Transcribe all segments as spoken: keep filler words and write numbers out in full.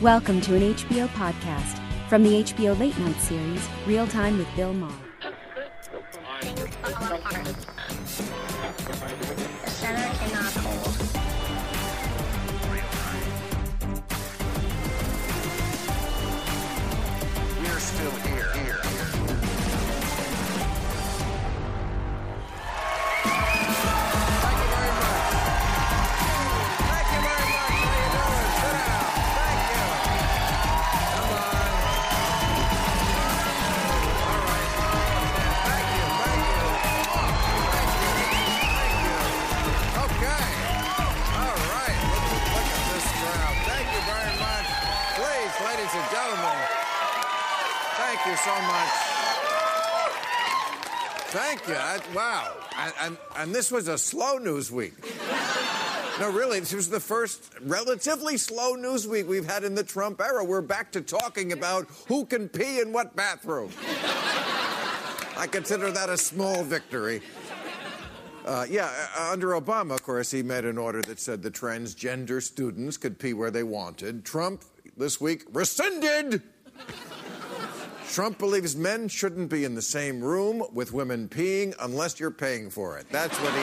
Welcome to an H B O podcast from the H B O late night series, Real Time with Bill Maher. The center cannot hold. Still here. here. Thank you so much. Thank you. I, wow. I, and, and this was a slow news week. No, really, this was the first relatively slow news week we've had in the Trump era. We're back to talking about who can pee in what bathroom. I consider that a small victory. Uh, yeah, under Obama, of course, he made an order that said the transgender students could pee where they wanted. Trump, this week, rescinded. Trump believes men shouldn't be in the same room with women peeing unless you're paying for it. That's what he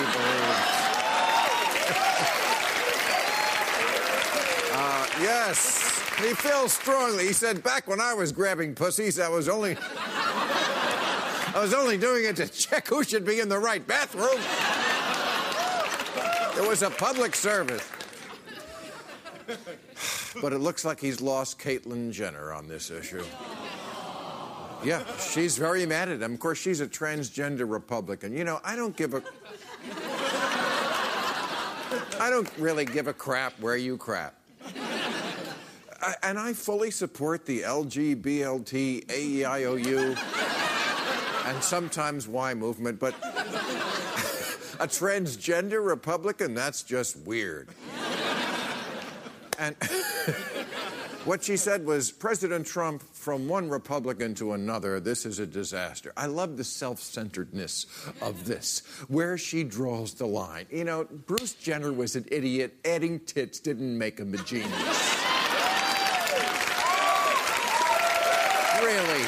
believes. uh, yes, he feels strongly. He said, back when I was grabbing pussies, I was only... I was only doing it to check who should be in the right bathroom. It was a public service. But it looks like he's lost Caitlyn Jenner on this issue. Yeah, she's very mad at him. Of course, she's a transgender Republican. You know, I don't give a... I don't really give a crap where you crap. I, and I fully support the L G B L T A E I O U and sometimes Y movement, but a transgender Republican, that's just weird. And... What she said was, President Trump, from one Republican to another, this is a disaster. I love the self-centeredness of this, where she draws the line. You know, Bruce Jenner was an idiot. Adding tits didn't make him a genius. Really.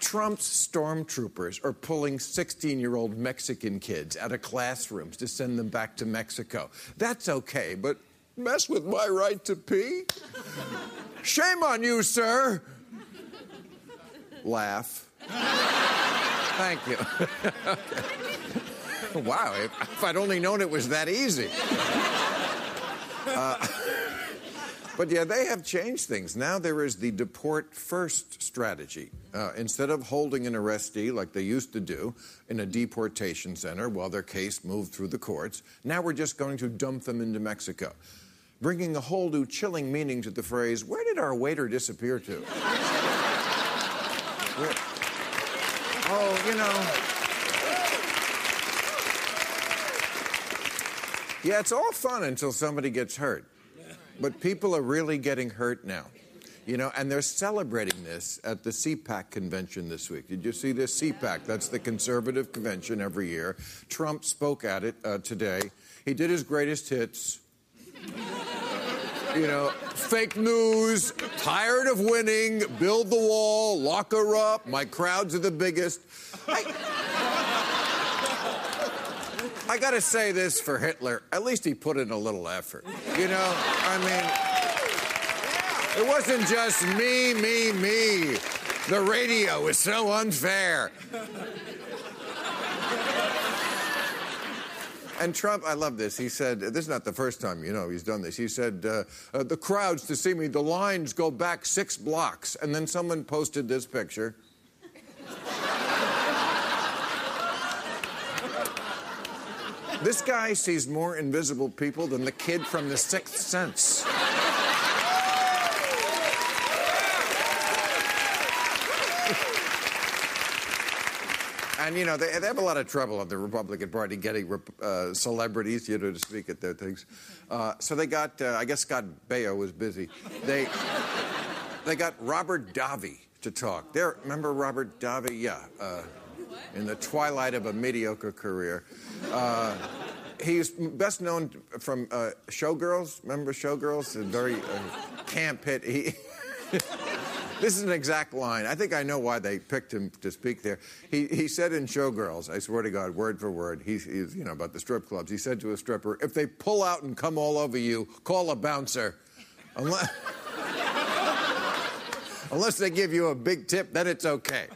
Trump's stormtroopers are pulling sixteen-year-old Mexican kids out of classrooms to send them back to Mexico. That's okay, but mess with my right to pee? Shame on you, sir! Laugh. Thank you. Okay. Wow, if, if I'd only known it was that easy. Uh, But, yeah, they have changed things. Now there is the deport-first strategy. Uh, instead of holding an arrestee like they used to do in a deportation center while their case moved through the courts, now we're just going to dump them into Mexico, bringing a whole new chilling meaning to the phrase, where did our waiter disappear to? Oh, you know... Yeah, it's all fun until somebody gets hurt. But people are really getting hurt now, you know, and they're celebrating this at the C PAC convention this week. Did you see this? C PAC, that's the conservative convention every year. Trump spoke at it uh, today. He did his greatest hits. You know, fake news, tired of winning, build the wall, lock her up, my crowds are the biggest. I gotta say this for Hitler. At least he put in a little effort. You know, I mean, it wasn't just me, me, me. The radio is so unfair. And Trump, I love this. He said, this is not the first time, you know, he's done this. He said, uh, uh, the crowds to see me, the lines go back six blocks. And then someone posted this picture. This guy sees more invisible people than the kid from The Sixth Sense. And, you know, they, they have a lot of trouble at the Republican Party getting rep, uh, celebrities, you know, to speak at their things. Uh, so they got, uh, I guess Scott Baio was busy. They they got Robert Davi to talk. They're, remember Robert Davi? Yeah. Uh, in the twilight of a mediocre career. Uh, he's best known from uh, Showgirls. Remember Showgirls? A very uh, camp hit. He... This is an exact line. I think I know why they picked him to speak there. He he said in Showgirls, I swear to God, word for word, he's, he's, you know, about the strip clubs, he said to a stripper, if they pull out and come all over you, call a bouncer. Unless, unless they give you a big tip, then it's okay.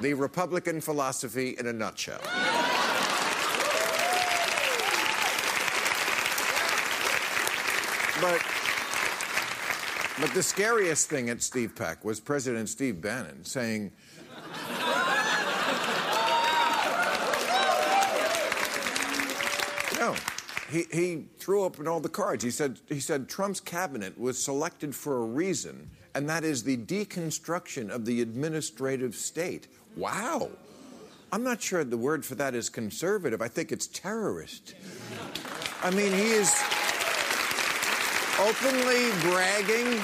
The Republican philosophy in a nutshell. But... But the scariest thing at CPAC was President Steve Bannon saying... no, he, he threw open all the cards. He said, he said Trump's cabinet was selected for a reason, and that is the deconstruction of the administrative state. Wow. I'm not sure the word for that is conservative. I think it's terrorist. I mean, he is... openly bragging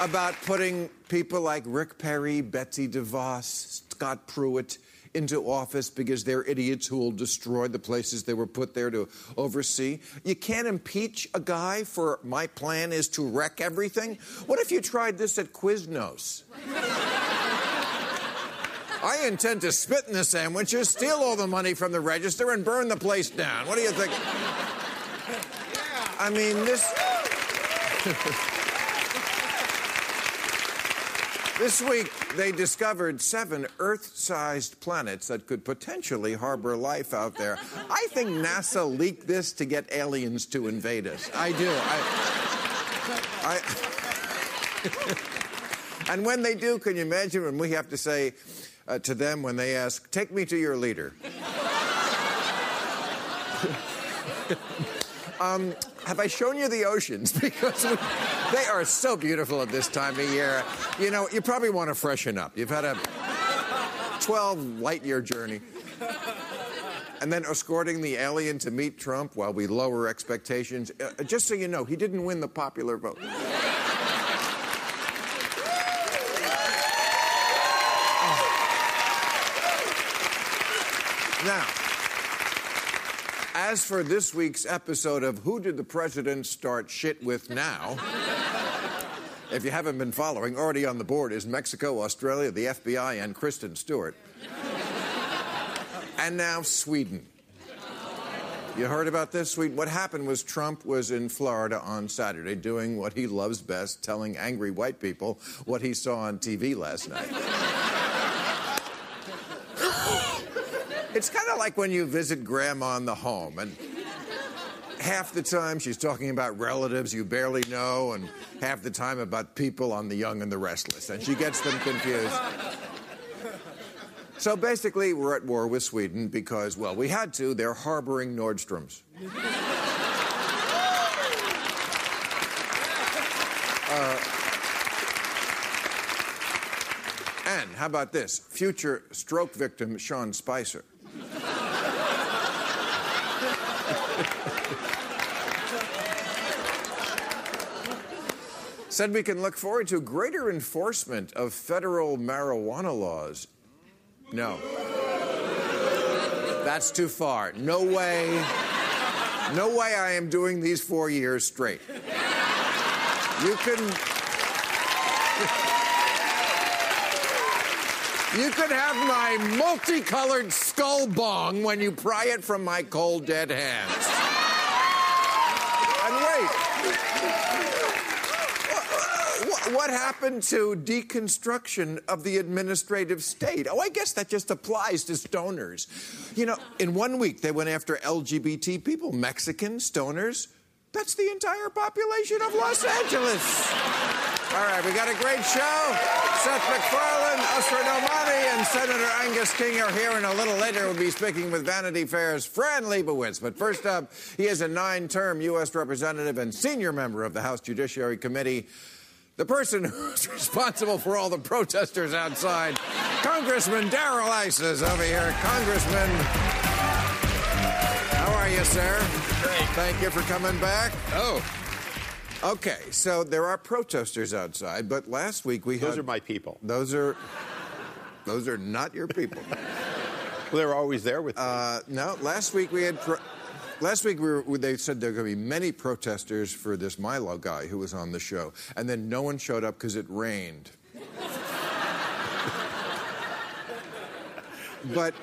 about putting people like Rick Perry, Betsy DeVos, Scott Pruitt into office because they're idiots who will destroy the places they were put there to oversee. You can't impeach a guy for my plan is to wreck everything. What if you tried this at Quiznos? I intend to spit in the sandwiches, steal all the money from the register, and burn the place down. What do you think? Yeah. I mean, this... This week, they discovered seven Earth-sized planets that could potentially harbor life out there. I think NASA leaked this to get aliens to invade us. I do. I, I, and when they do, can you imagine when we have to say uh, to them when they ask, take me to your leader? um... Have I shown you the oceans? Because we, they are so beautiful at this time of year. You know, you probably want to freshen up. You've had a twelve light year journey. And then escorting the alien to meet Trump while we lower expectations. Uh, just so you know, he didn't win the popular vote. Oh. Now... As for this week's episode of Who Did the President Start Shit With Now? If you haven't been following, already on the board is Mexico, Australia, the F B I, and Kristen Stewart. And now Sweden. You heard about this, Sweden? What happened was Trump was in Florida on Saturday doing what he loves best, telling angry white people what he saw on T V last night. It's kind of like when you visit Grandma in the home, and half the time she's talking about relatives you barely know, and half the time about people on The Young and the Restless, and she gets them confused. So basically, we're at war with Sweden because, well, we had to. They're harboring Nordstroms. Uh... And how about this? Future stroke victim Sean Spicer. Said we can look forward to greater enforcement of federal marijuana laws. No. That's too far. No way. No way I am doing these four years straight. You can... You could have my multicolored skull bong when you pry it from my cold, dead hands. And wait. What happened to deconstruction of the administrative state? Oh, I guess that just applies to stoners. You know, in one week, they went after L G B T people, Mexicans, stoners. That's the entire population of Los Angeles. All right, we got a great show. Seth MacFarlane, Asra Nomani, and Senator Angus King are here, and a little later we'll be speaking with Vanity Fair's Fran Lebowitz. But first up, he is a nine-term U S representative and senior member of the House Judiciary Committee, the person who's responsible for all the protesters outside, Congressman Darrell Issa is over here. Congressman... How are you, sir? Great. Thank you for coming back. Oh. Okay, so there are protesters outside, but last week we had... Those are my people. Those are... Those are not your people. Well, they were always there with me. Uh, no, last week we had... Pro- Last week, we were, they said there are going to be many protesters for this Milo guy who was on the show, and then no one showed up because it rained. But...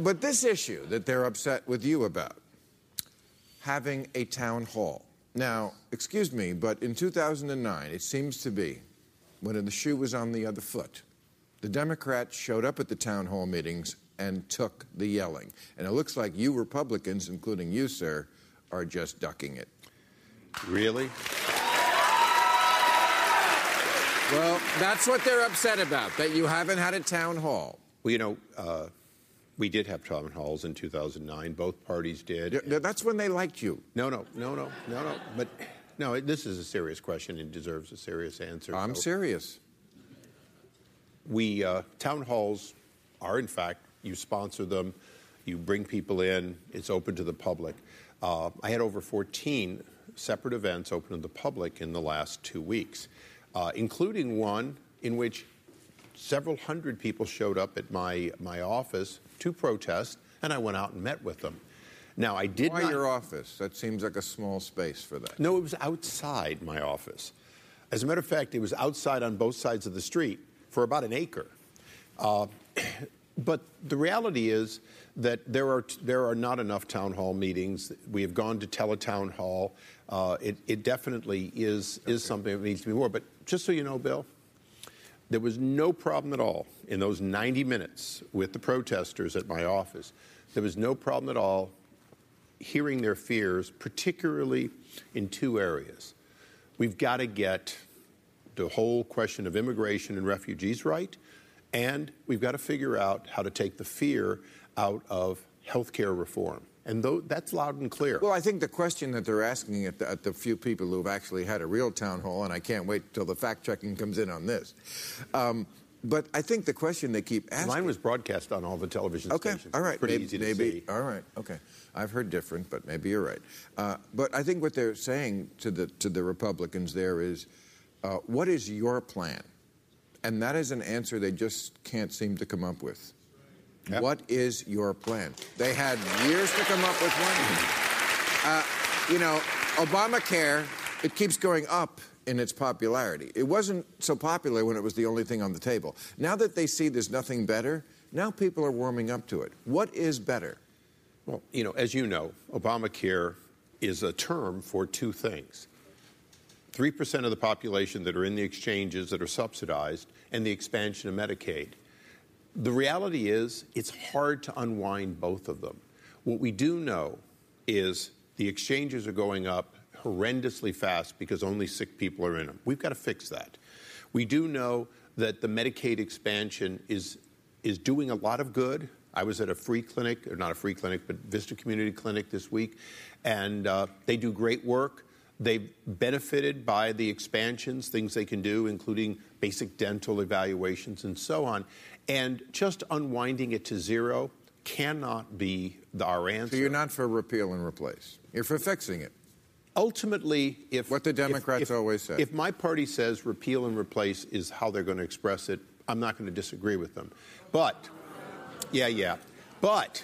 But this issue that they're upset with you about, having a town hall. Now, excuse me, but in two thousand nine, it seems to be, when the shoe was on the other foot, the Democrats showed up at the town hall meetings and took the yelling. And it looks like you Republicans, including you, sir, are just ducking it. Really? Well, that's what they're upset about, that you haven't had a town hall. Well, you know... Uh... We did have town halls in two thousand nine. Both parties did. Yeah, that's when they liked you. No, no, no, no, no, no. But, no, this is a serious question and deserves a serious answer. I'm so serious. We, uh, town halls are, in fact, you sponsor them, you bring people in, it's open to the public. Uh, I had over fourteen separate events open to the public in the last two weeks, uh, including one in which several hundred people showed up at my, my office to protest, and I went out and met with them. Now, I did Why not... Why your office? That seems like a small space for that. No, it was outside my office. As a matter of fact, it was outside on both sides of the street for about an acre. Uh, but the reality is that there are t- there are not enough town hall meetings. We have gone to teletown hall. Uh, it, it definitely is okay. is something that needs to be more. But just so you know, Bill... There was no problem at all in those ninety minutes with the protesters at my office. There was no problem at all hearing their fears, particularly in two areas. We've got to get the whole question of immigration and refugees right, and we've got to figure out how to take the fear out of health care reform. And though, that's loud and clear. Well, I think the question that they're asking at the, at the few people who've actually had a real town hall, and I can't wait till the fact-checking comes in on this, um, but I think the question they keep asking... Mine was broadcast on all the television okay, stations. Okay, all right. Pretty maybe, easy to maybe, see. All right, okay. I've heard different, but maybe you're right. Uh, but I think what they're saying to the, to the Republicans there is, uh, what is your plan? And that is an answer they just can't seem to come up with. Yep. What is your plan? They had years to come up with one. Uh, you know, Obamacare, it keeps going up in its popularity. It wasn't so popular when it was the only thing on the table. Now that they see there's nothing better, now people are warming up to it. What is better? Well, you know, as you know, Obamacare is a term for two things. Three percent of the population that are in the exchanges that are subsidized and the expansion of Medicaid. The reality is it's hard to unwind both of them. What we do know is the exchanges are going up horrendously fast because only sick people are in them. We've got to fix that. We do know that the Medicaid expansion is is doing a lot of good. I was at a free clinic, or not a free clinic, but Vista Community Clinic this week, and uh, they do great work. They've benefited by the expansions, things they can do, including basic dental evaluations and so on. And just unwinding it to zero cannot be the, our answer. So you're not for repeal and replace. You're for fixing it. Ultimately, if... What the Democrats if, if, always say. If my party says repeal and replace is how they're going to express it, I'm not going to disagree with them. But, yeah, yeah. But,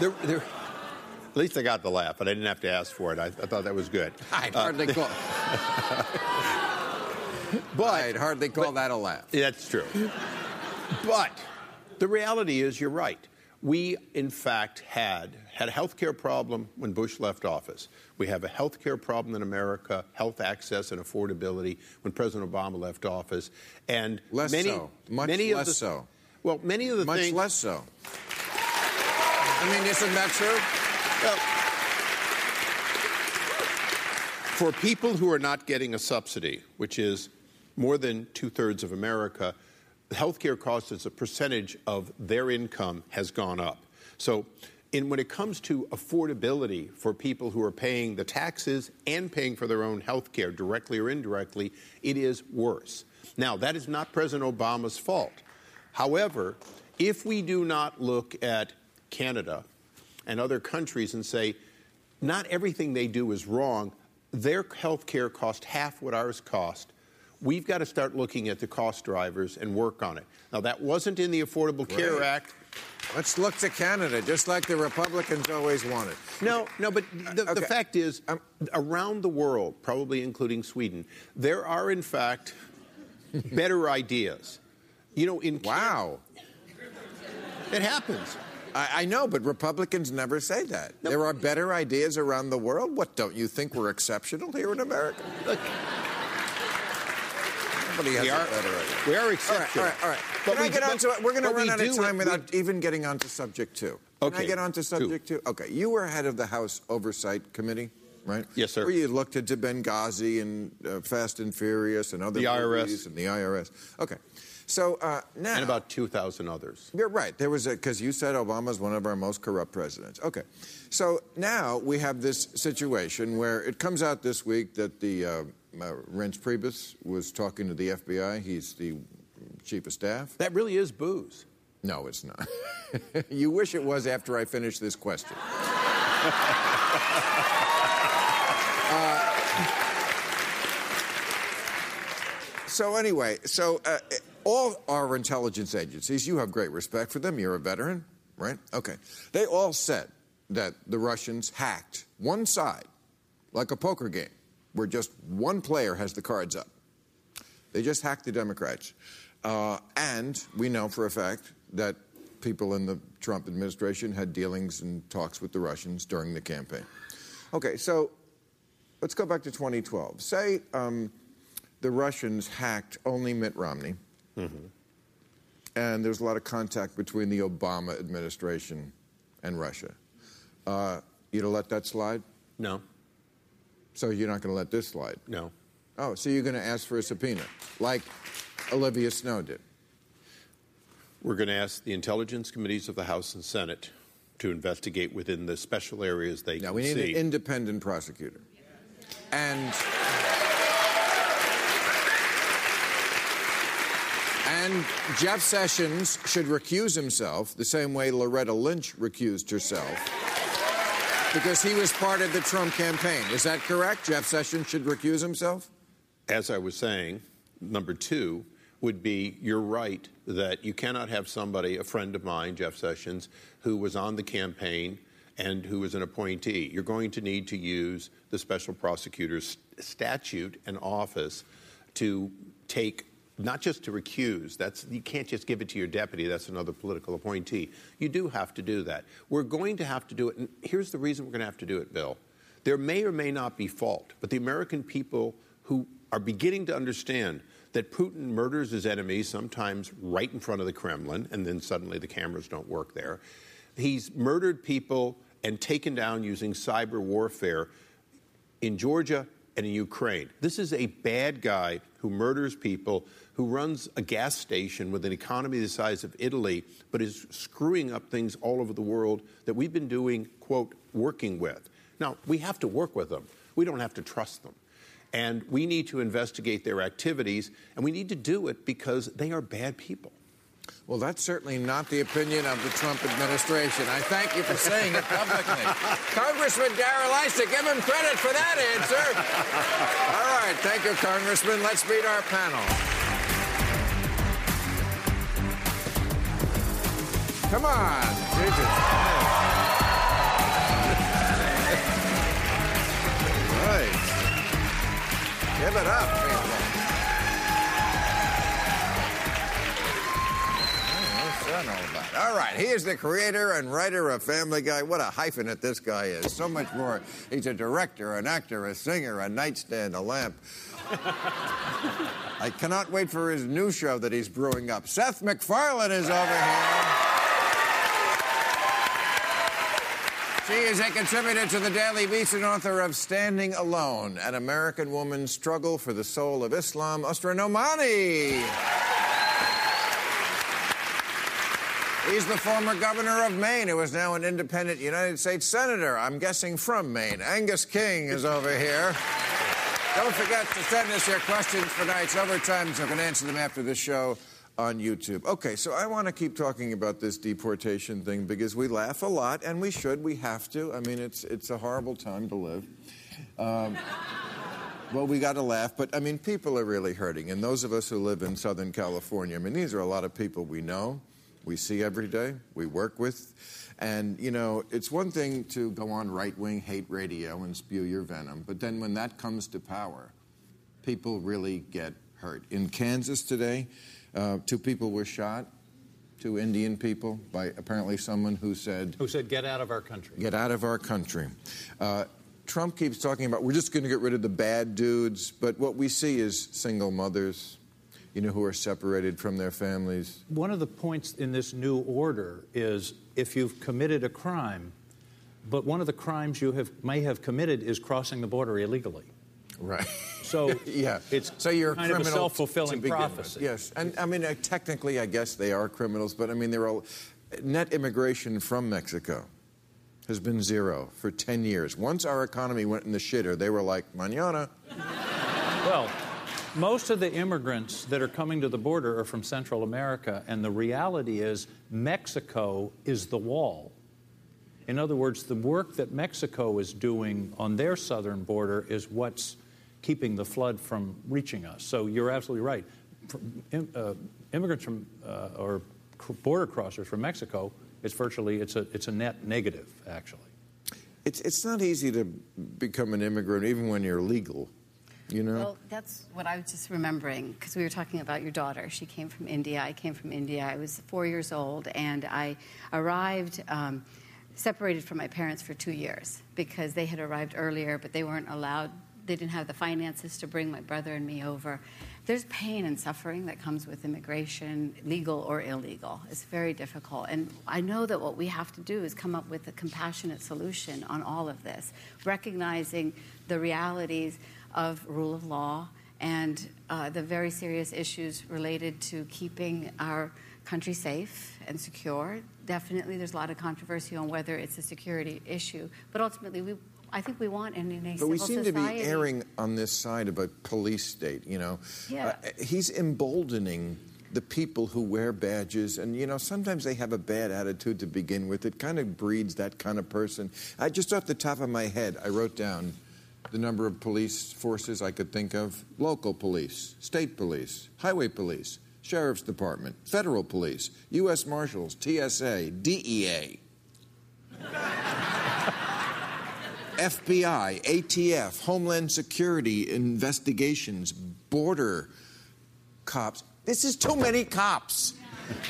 they're... they're at least I got the laugh, but I didn't have to ask for it. I, I thought that was good. I'd hardly uh, call... but, I'd hardly call but, that a laugh. That's true. But the reality is you're right. We, in fact, had, had a health care problem when Bush left office. We have a health care problem in America, health access and affordability, when President Obama left office. And less many, so. Much many less the, so. Well, many of the Much things... Much less so. I mean, isn't that true? Well, For people who are not getting a subsidy, which is more than two-thirds of America, health care costs as a percentage of their income has gone up. So in, when it comes to affordability for people who are paying the taxes and paying for their own health care, directly or indirectly, it is worse. Now, that is not President Obama's fault. However, if we do not look at Canada and other countries and say, not everything they do is wrong, their health care cost half what ours cost, we've got to start looking at the cost drivers and work on it. Now, that wasn't in the Affordable Great. Care Act. Let's look to Canada, just like the Republicans always wanted. No, no, but the, okay. the fact is, um, around the world, probably including Sweden, there are, in fact, better ideas. You know, in Wow. Can- it happens. I, I know, but Republicans never say that. No. There are better ideas around the world. What, don't you think we're exceptional here in America? Look. We are, right. we are exceptional. All right, all right. All right. But Can we, I get on to it? We're going to run out of time without we, even getting on to subject two. Can okay, I get on to subject two? two? Okay. You were head of the House Oversight Committee, right? Yes, sir. Where you looked into Benghazi and uh, Fast and Furious and other the movies I R S. And the I R S. Okay. So uh, now... And about two thousand others. You're right. There was a... Because you said Obama's one of our most corrupt presidents. Okay. So now we have this situation where it comes out this week that the... Uh, Uh, Reince Priebus was talking to the F B I. He's the chief of staff. That really is booze. No, it's not. You wish it was after I finish this question. uh, so anyway, so uh, all our intelligence agencies, you have great respect for them. You're a veteran, right? Okay. They all said that the Russians hacked one side, like a poker game, where just one player has the cards up. They just hacked the Democrats. Uh, and we know for a fact that people in the Trump administration had dealings and talks with the Russians during the campaign. Okay, so let's go back to twenty twelve. Say um, the Russians hacked only Mitt Romney, mm-hmm. and there's a lot of contact between the Obama administration and Russia. Uh, you'd have let that slide? No. So you're not going to let this slide? No. Oh, so you're going to ask for a subpoena, like Olivia Snow did? We're going to ask the intelligence committees of the House and Senate to investigate within the special areas they can see. Now, we need an independent prosecutor. And... And Jeff Sessions should recuse himself the same way Loretta Lynch recused herself. Because he was part of the Trump campaign. Is that correct? Jeff Sessions should recuse himself? As I was saying, number two would be, you're right that you cannot have somebody, a friend of mine, Jeff Sessions, who was on the campaign and who was an appointee. You're going to need to use the special prosecutor's statute and office to take, not just to recuse. That's, you can't just give it to your deputy. That's another political appointee. You do have to do that. We're going to have to do it. And here's the reason we're going to have to do it, Bill. There may or may not be fault, but the American people who are beginning to understand that Putin murders his enemies sometimes right in front of the Kremlin, and then suddenly the cameras don't work there. He's murdered people and taken down using cyber warfare in Georgia and in Ukraine. This is a bad guy who murders people, who runs a gas station with an economy the size of Italy, but is screwing up things all over the world that we've been doing, quote, working with. Now, we have to work with them. We don't have to trust them. And we need to investigate their activities, and we need to do it because they are bad people. Well, that's certainly not the opinion of the Trump administration. I thank you for saying it publicly. Congressman Darrell Issa, give him credit for that answer. All right, thank you, Congressman. Let's meet our panel. Come on. Right. Give it up, people. All right, he is the creator and writer of Family Guy. What a hyphenate this guy is. So much more. He's a director, an actor, a singer, a nightstand, a lamp. I cannot wait for his new show that he's brewing up. Seth MacFarlane is over here. She is a contributor to the Daily Beast and author of Standing Alone, An American Woman's Struggle for the Soul of Islam, Asra Nomani. He's the former governor of Maine, who is now an independent United States senator, I'm guessing from Maine. Angus King is over here. Don't forget to send us your questions for night's overtime so we can answer them after the show on YouTube. Okay, so I want to keep talking about this deportation thing because we laugh a lot, and we should. We have to. I mean, it's it's a horrible time to live. Um, well, we got to laugh, but, I mean, people are really hurting. And those of us who live in Southern California, I mean, these are a lot of people we know, we see every day, we work with. And, you know, it's one thing to go on right-wing hate radio and spew your venom, but then when that comes to power, people really get hurt. In Kansas today, Uh, two people were shot, two Indian people, by apparently someone who said... Who said, get out of our country. Get out of our country. Uh, Trump keeps talking about, we're just going to get rid of the bad dudes, but what we see is single mothers, you know, who are separated from their families. One of the points in this new order is, if you've committed a crime, but one of the crimes you have may have committed is crossing the border illegally. Right. So yeah, it's so you're kind a of a self-fulfilling prophecy. With. Yes, and I mean, uh, technically, I guess they are criminals, but I mean, they're all... Net immigration from Mexico has been zero for ten years. Once our economy went in the shitter, they were like, mañana. Well, most of the immigrants that are coming to the border are from Central America, and the reality is Mexico is the wall. In other words, the work that Mexico is doing on their southern border is what's keeping the flood from reaching us. So you're absolutely right. Uh, immigrants from uh, or border crossers from Mexico, it's virtually it's a it's a net negative actually. It's it's not easy to become an immigrant even when you're legal, you know. Well, that's what I was just remembering because we were talking about your daughter. She came from India. I came from India. I was four years old and I arrived. Um, separated from my parents for two years because they had arrived earlier, but they weren't allowed, they didn't have the finances to bring my brother and me over. There's pain and suffering that comes with immigration, legal or illegal. It's very difficult. And I know that what we have to do is come up with a compassionate solution on all of this, recognizing the realities of rule of law and uh, the very serious issues related to keeping our country safe and secure. Definitely, there's a lot of controversy on whether it's a security issue, but ultimately, we I think we want in a civil society. But we seem society. to be erring on this side of a police state, you know. Yeah. Uh, he's emboldening the people who wear badges, and, you know, sometimes they have a bad attitude to begin with. It kind of breeds that kind of person. I just off the top of my head, I wrote down the number of police forces I could think of. Local police, state police, highway police, Sheriff's Department, Federal Police, U S Marshals, T S A, D E A, F B I, A T F, Homeland Security investigations, border cops. This is too many cops.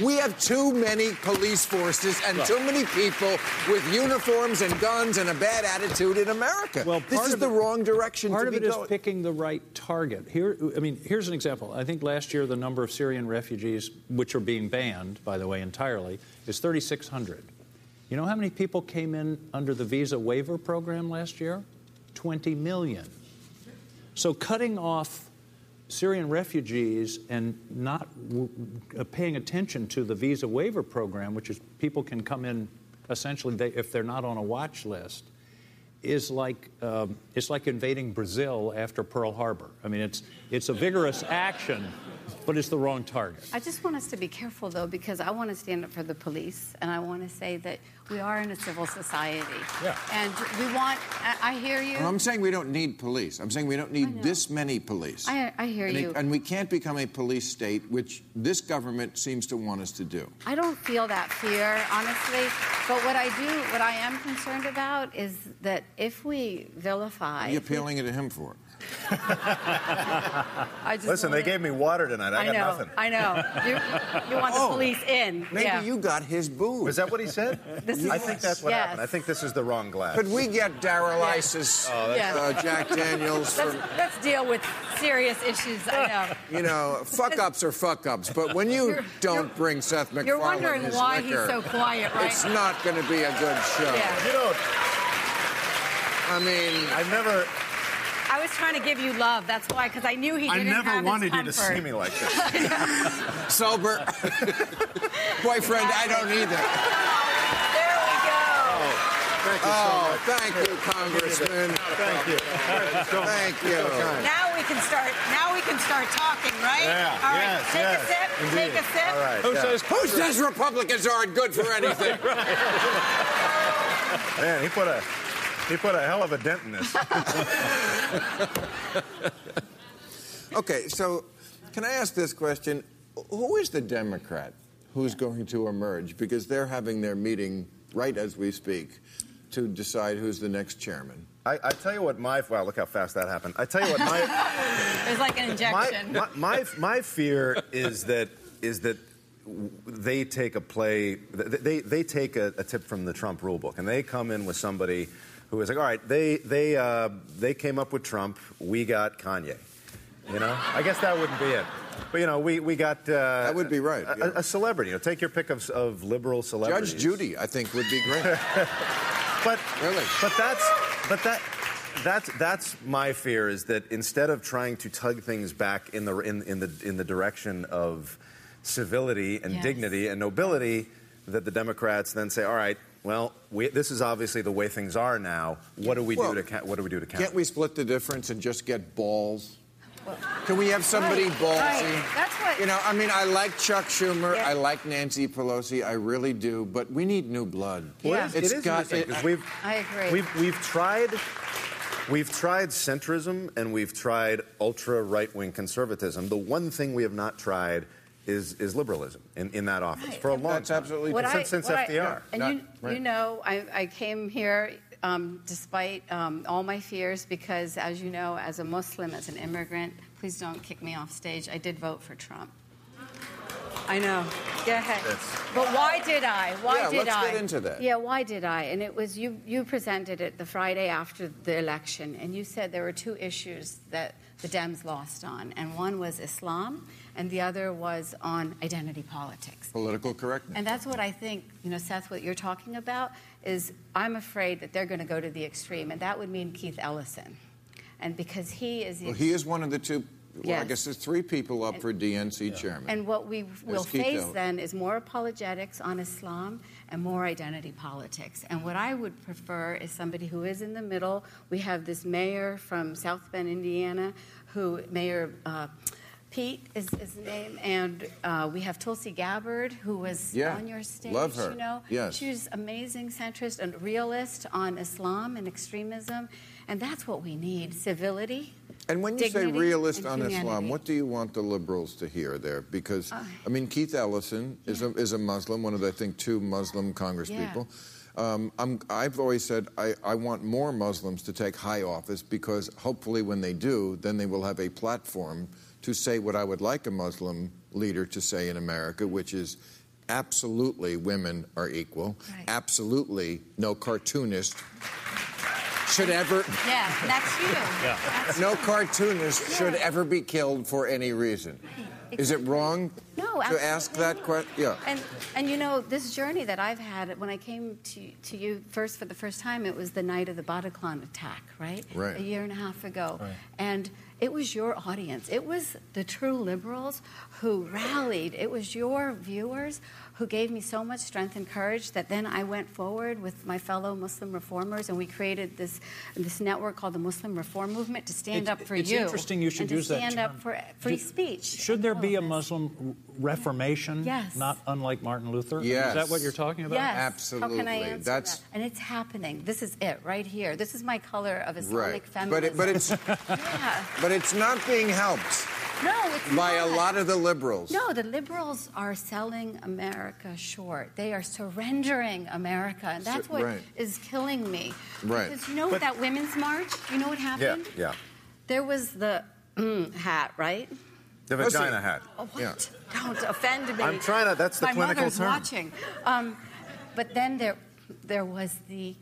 We have too many police forces and too many people with uniforms and guns and a bad attitude in America. Well, this is the wrong direction to be going. Part of it is picking the right target. Here, I mean, here's an example. I think last year the number of Syrian refugees, which are being banned, by the way, entirely, is thirty-six hundred. You know how many people came in under the visa waiver program last year? twenty million. So cutting off Syrian refugees and not w- paying attention to the visa waiver program, which is people can come in essentially they, if they're not on a watch list, is like um, it's like invading Brazil after Pearl Harbor. I mean, it's it's a vigorous action, but it's the wrong target. I just want us to be careful, though, because I want to stand up for the police, and I want to say that we are in a civil society. Yeah. And we want... I, I hear you. Well, I'm saying we don't need police. I'm saying we don't need this many police. I, I hear and you. It, and we can't become a police state, which this government seems to want us to do. I don't feel that fear, honestly. But what I do, what I am concerned about is that if we vilify... What are you appealing we, it to him for? I just Listen, wanted... they gave me water tonight. I, I got know, nothing. I know. You, you want oh, the police in. Maybe yeah. you got his booze. Is that what he said? This is I think that's what yes. happened. I think this is the wrong glass. Could we get Darrell Issa's oh, yes. uh, Jack Daniels? Let's, from... let's deal with serious issues. I know. You know, fuck-ups are fuck-ups, but when you you're, don't you're, bring Seth MacFarlane his liquor... You're wondering why liquor, he's so quiet, right? It's not going to be a good show. Yeah. You don't... I mean, I've never... I was trying to give you love, that's why, because I knew he didn't have his comfort. I never wanted you to see me like this. Sober. Boyfriend, I don't either. There we go. Oh, thank you so much. Oh, thank you, Congressman. Thank you. Thank you. Now we can start, now we can start talking, right? Yeah. All right, yes, take yes. a sip, Indeed. take a sip. All right, Who, yeah. says, Who says Republicans aren't good for anything? Man, he put a... He put a hell of a dent in this. Okay, so can I ask this question? Who is the Democrat who's going to emerge? Because they're having their meeting right as we speak to decide who's the next chairman. I, I tell you what my... Wow, look how fast that happened. I tell you what my... It was like an injection. My, my, my, my fear is that is that... they take a play... They, they take a, a tip from the Trump rulebook, and they come in with somebody... who was like, all right, they they uh, they came up with Trump, we got Kanye, you know. I guess that wouldn't be it, but you know, we we got uh, that would be right. A, yeah. a, a celebrity, you know, take your pick of of liberal celebrities. Judge Judy, I think, would be great. but really, but that's but that that's that's my fear is that instead of trying to tug things back in the in in the in the direction of civility and yes. dignity and nobility, that the Democrats then say, all right. Well, we, this is obviously the way things are now. What do we well, do to what do we do to count? Can't we split the difference and just get balls? Well, Can we have somebody right, ballsy? Right. That's what you know. I mean, I like Chuck Schumer. Yeah. I like Nancy Pelosi. I really do. But we need new blood. Well, yeah. It's it got. It, I, we've, I agree. We've we've tried. We've tried centrism and we've tried ultra right wing conservatism. The one thing we have not tried. Is, is liberalism in, in that office right. for a long That's time. Absolutely what I, since what F D R. I, and Not, you, right. you know, I, I came here um, despite um, all my fears because, as you know, as a Muslim, as an immigrant, please don't kick me off stage, I did vote for Trump. I know. Go ahead. It's, but why did I? Why yeah, did let's I? Let's get into that. Yeah, why did I? And it was you, you presented it the Friday after the election, and you said there were two issues that the Dems lost on, and one was Islam, and the other was on identity politics. Political correctness. And that's what I think, you know, Seth, what you're talking about is I'm afraid that they're going to go to the extreme, and that would mean Keith Ellison. And because he is... Well, he is one of the two... Well, yes. I guess there's three people up and, for D N C yeah. chairman. And what we will face out. then is more apologetics on Islam and more identity politics. And what I would prefer is somebody who is in the middle. We have this mayor from South Bend, Indiana, who Mayor uh, Pete is his name, and uh, we have Tulsi Gabbard, who was yeah. on your stage. Love her. You know, yes. She's amazing centrist and realist on Islam and extremism, and that's what we need: civility. And when you say realist on Islam, what do you want the liberals to hear there? Because, uh, I mean, Keith Ellison yeah. is, a, is a Muslim, one of the, I think, two Muslim congresspeople. Yeah. Um, I'm, I've always said I, I want more Muslims to take high office because hopefully when they do, then they will have a platform to say what I would like a Muslim leader to say in America, which is absolutely women are equal, right. absolutely no cartoonist. Should ever... Yeah, that's you. Yeah. That's no cartoonist yeah. should ever be killed for any reason. Exactly. Is it wrong no, to ask that question? Yeah. And, and, you know, this journey that I've had, when I came to, to you first for the first time, it was the night of the Bataclan attack, right? Right. A year and a half ago. Right. And it was your audience. It was the true liberals who rallied. It was your viewers who gave me so much strength and courage that then I went forward with my fellow Muslim reformers, and we created this this network called the Muslim Reform Movement to stand it's, up for it's you. It's interesting you should use that term. And to stand up for free speech. Should there be a Muslim reformation? Yeah. Yes. Not unlike Martin Luther? Yes. Is that what you're talking about? Yes. Absolutely. How can I answer That's... that? And it's happening. This is it right here. This is my color of Islamic right. feminism. But, it, but, it's, yeah. but it's not being helped. No, it's By not. a lot of the liberals. No, the liberals are selling America short. They are surrendering America, and that's what right. is killing me. Right. Because you know but, that women's march? You know what happened? Yeah, yeah. There was the mm, hat, right? The vagina Listen, hat. Oh, what? Yeah. Don't offend me. I'm trying to, that's the My clinical term. My mother's watching. Um, but then there, there was the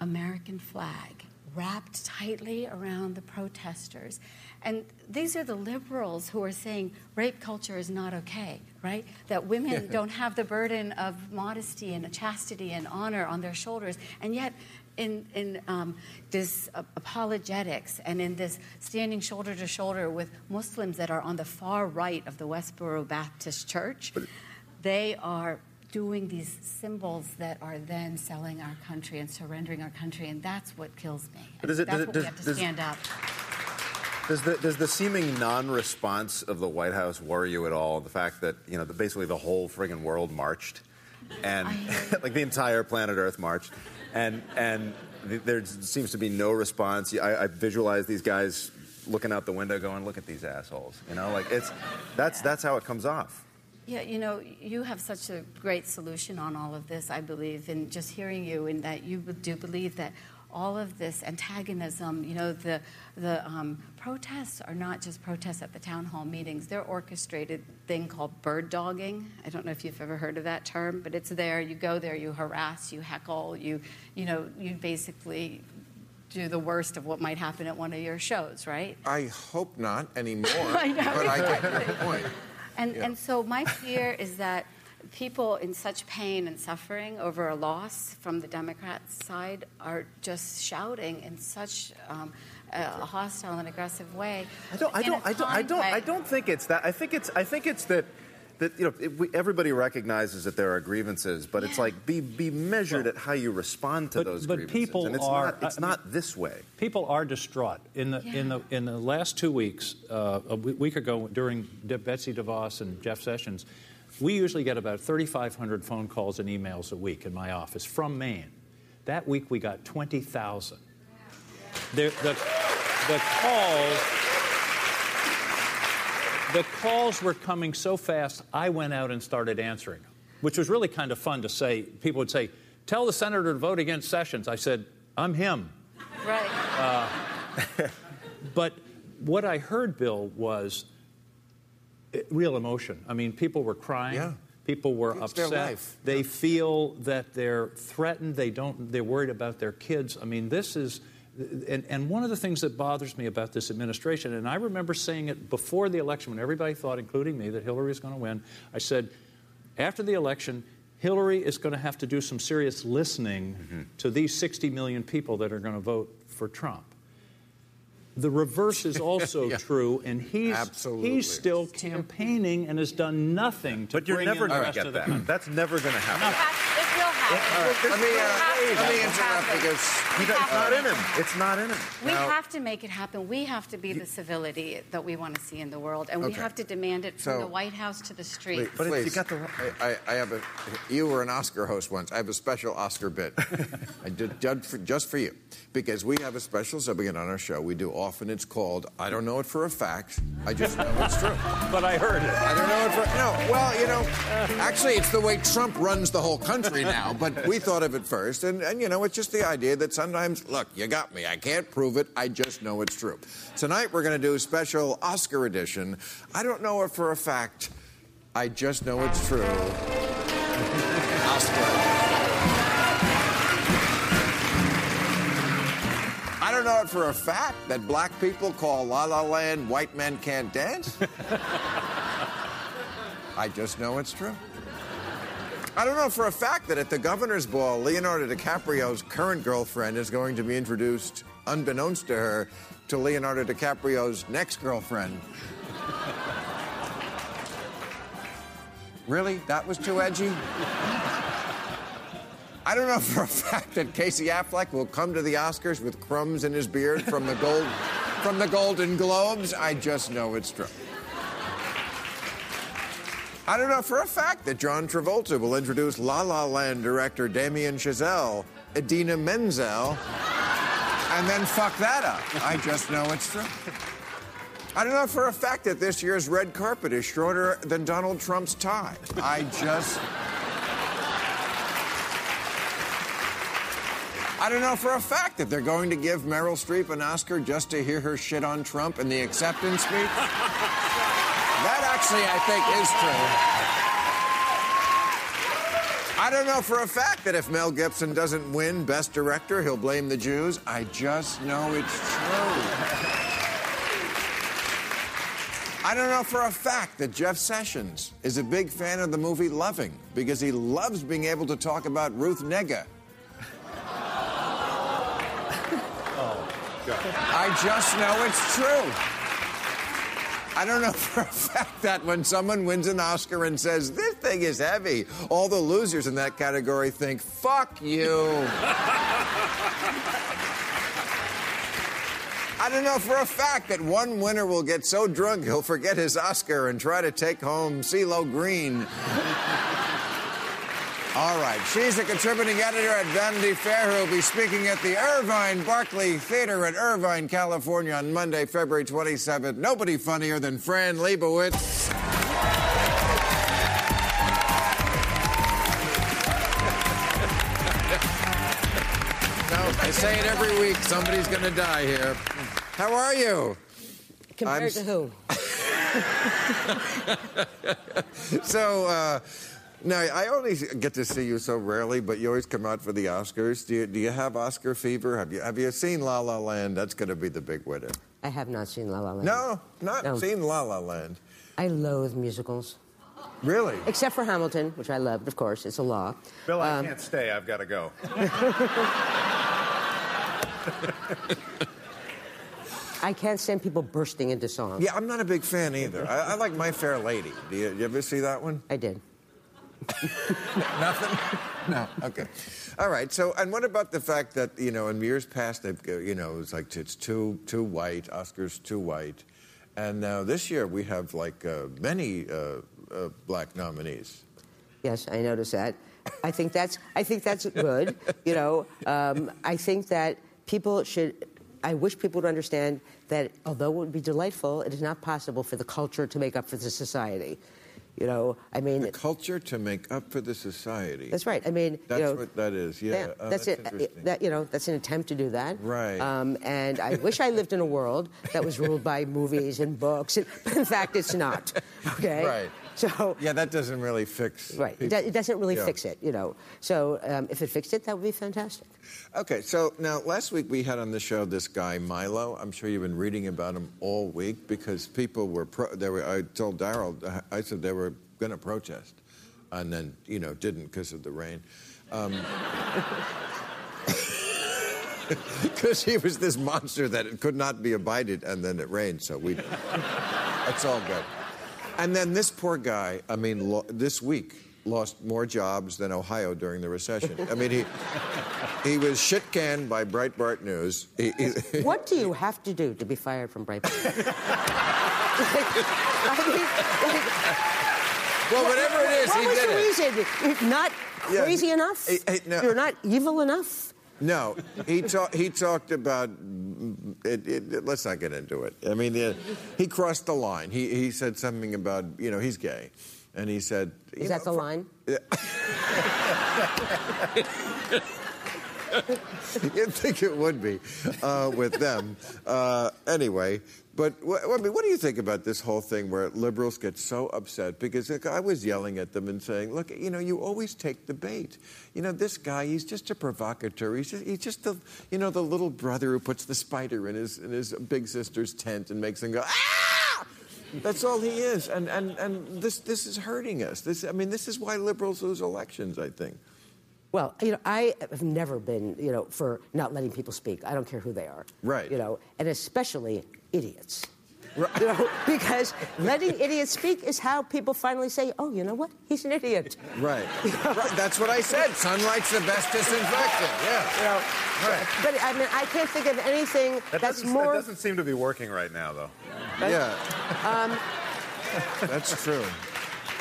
American flag wrapped tightly around the protesters. And these are the liberals who are saying rape culture is not okay, right? That women yeah. don't have the burden of modesty and chastity and honor on their shoulders. And yet in, in um, this uh, apologetics and in this standing shoulder to shoulder with Muslims that are on the far right of the Westboro Baptist Church, they are doing these symbols that are then selling our country and surrendering our country, and that's what kills me. It, that's it, what it, does, we have to does, stand up. Does the, does the seeming non-response of the White House worry you at all? The fact that, you know, the, basically the whole friggin' world marched, and like the entire planet Earth marched, and and th there seems to be no response. I, I visualize these guys looking out the window, going, "Look at these assholes," you know, like it's that's that's how it comes off. Yeah, you know, you have such a great solution on all of this, I believe, and just hearing you and that you do believe that all of this antagonism, you know, the, the um, protests are not just protests at the town hall meetings. They're orchestrated thing called bird dogging. I don't know if you've ever heard of that term, but it's there. You go there, you harass, you heckle, you, you know, you basically do the worst of what might happen at one of your shows, right? I hope not anymore, I know, but exactly. I get your point. And, yeah. and so my fear is that people in such pain and suffering over a loss from the Democrat side are just shouting in such um, a hostile and aggressive way. I don't. I don't. I don't, I don't. I don't think it's that. I think it's. I think it's that. That you know, it, we, everybody recognizes that there are grievances, but yeah. it's like be be measured well, at how you respond to but, those but grievances. People and it's are, not, it's I mean, not this way. People are distraught. In the yeah. in the in the last two weeks, uh, a week ago during De Betsy DeVos and Jeff Sessions, we usually get about thirty-five hundred phone calls and emails a week in my office from Maine. That week we got twenty thousand. The, the, the calls, the calls were coming so fast, I went out and started answering, which was really kind of fun to say. People would say, "Tell the senator to vote against Sessions." I said, "I'm him." Right. Uh, but what I heard, Bill, was It, real emotion. I mean, people were crying. Yeah. People were it's upset. Their life. They yeah. feel that they're threatened. They don't. They're worried about their kids. I mean, this is, and, and one of the things that bothers me about this administration, and I remember saying it before the election when everybody thought, including me, that Hillary was going to win. I said, after the election, Hillary is going to have to do some serious listening mm-hmm. to these sixty million people that are going to vote for Trump. The reverse is also yeah. true, and he's Absolutely. he's still campaigning and has done nothing to but you're bring never in the rest get of that. The That's never going to happen. No. It will happen. It, right. Let me, uh, let me interrupt because you know, it's not in him. It's not in him. We now, have to make it happen. We have to be you, the civility that we want to see in the world, and okay. we have to demand it from so, the White House to the street. Please, but please, you got the. I, I have a. You were an Oscar host once. I have a special Oscar bit. I did just for, just for you because we have a special segment on our show. We do all. Often it's called, I don't know it for a fact, I just know it's true. But I heard it. I don't know it for, no, well, you know, actually it's the way Trump runs the whole country now, but we thought of it first, and, and you know, it's just the idea that sometimes, look, you got me, I can't prove it, I just know it's true. Tonight we're going to do a special Oscar edition, I don't know it for a fact, I just know it's true. Oscar. I don't know it for a fact that black people call La La Land white men can't dance. I just know it's true. I don't know for a fact that at the governor's ball, Leonardo DiCaprio's current girlfriend is going to be introduced, unbeknownst to her, to Leonardo DiCaprio's next girlfriend. Really? That was too edgy? I don't know for a fact that Casey Affleck will come to the Oscars with crumbs in his beard from the gold, from the Golden Globes. I just know it's true. I don't know for a fact that John Travolta will introduce La La Land director Damien Chazelle, Idina Menzel, and then fuck that up. I just know it's true. I don't know for a fact that this year's red carpet is shorter than Donald Trump's tie. I just... I don't know for a fact that they're going to give Meryl Streep an Oscar just to hear her shit on Trump in the acceptance speech. That actually, I think, is true. I don't know for a fact that if Mel Gibson doesn't win Best Director, he'll blame the Jews. I just know it's true. I don't know for a fact that Jeff Sessions is a big fan of the movie Loving because he loves being able to talk about Ruth Negga. Go. I just know it's true. I don't know for a fact that when someone wins an Oscar and says, this thing is heavy, all the losers in that category think, fuck you. I don't know for a fact that one winner will get so drunk he'll forget his Oscar and try to take home CeeLo Green. All right, she's a contributing editor at Vanity Fair who'll be speaking at the Irvine Barclay Theater in Irvine, California on Monday, February twenty-seventh. Nobody funnier than Fran Lebowitz. I say it every week. Somebody's going to die here. How are you? Compared I'm... to who? So, uh, now, I only get to see you so rarely, but you always come out for the Oscars. Do you, do you have Oscar fever? Have you, have you seen La La Land? That's going to be the big winner. I have not seen La La Land. No? Not no. seen La La Land? I loathe musicals. Really? Except for Hamilton, which I loved, of course. It's a law. Bill, I um, can't stay. I've got to go. I can't stand people bursting into songs. Yeah, I'm not a big fan either. I, I like My Fair Lady. Do you, you ever see that one? I did. Nothing? No. Okay. All right. So, and what about the fact that, you know, in years past, they've, you know, it's like it's too too white. Oscar's too white. And now this year we have, like, uh, many uh, uh, black nominees. Yes, I noticed that. I think that's I think that's good. You know, um, I think that people should. I wish people would understand that although it would be delightful, it is not possible for the culture to make up for the society. You know, I mean, the culture to make up for the society. That's right. I mean, that's you know, what that is. Yeah, yeah oh, that's, that's it. Interesting. That, you know, that's an attempt to do that. Right. Um, and I wish I lived in a world that was ruled by movies and books. And, but in fact, it's not. Okay. Right. So yeah, that doesn't really fix. Right. People. It doesn't really yeah. fix it. You know. So um, if it fixed it, that would be fantastic. Okay. So now, last week we had on the show this guy Milo. I'm sure you've been reading about him all week because people were. Pro- they were. I told Darrell. I said they were. Going to protest, and then, you know, didn't because of the rain. Because um, he was this monster that it could not be abided, and then it rained, so we... That's all good. And then this poor guy, I mean, lo- this week, lost more jobs than Ohio during the recession. I mean, he he was shit-canned by Breitbart News. He, he, what do you have to do to be fired from Breitbart? Like, I mean, like, well, whatever it is, he did it. What was the reason? You're not crazy yeah, enough? He, he, no. You're not evil enough? No. He, ta- he talked about... It, it, let's not get into it. I mean, the, he crossed the line. He, he said something about, you know, he's gay. And he said... Is you that know, the for, line? Yeah. You'd think it would be uh, with them. Uh, anyway, but I mean, what do you think about this whole thing where liberals get so upset? Because like, I was yelling at them and saying, look, you know, you always take the bait. You know, this guy, he's just a provocateur. He's just, he's just the, you know, the little brother who puts the spider in his, in his big sister's tent and makes them go, ah! That's all he is. And, and, and this, this is hurting us. This, I mean, this is why liberals lose elections, I think. Well, you know, I have never been, you know, for not letting people speak. I don't care who they are. Right. You know, and especially idiots. Right. You know, because letting idiots speak is how people finally say, oh, you know what? He's an idiot. Right. You know? Right. That's what I said. Sunlight's the best disinfectant. Yeah. You know, right. But, I mean, I can't think of anything that that's more... That doesn't seem to be working right now, though. Right? Yeah. Um, that's true.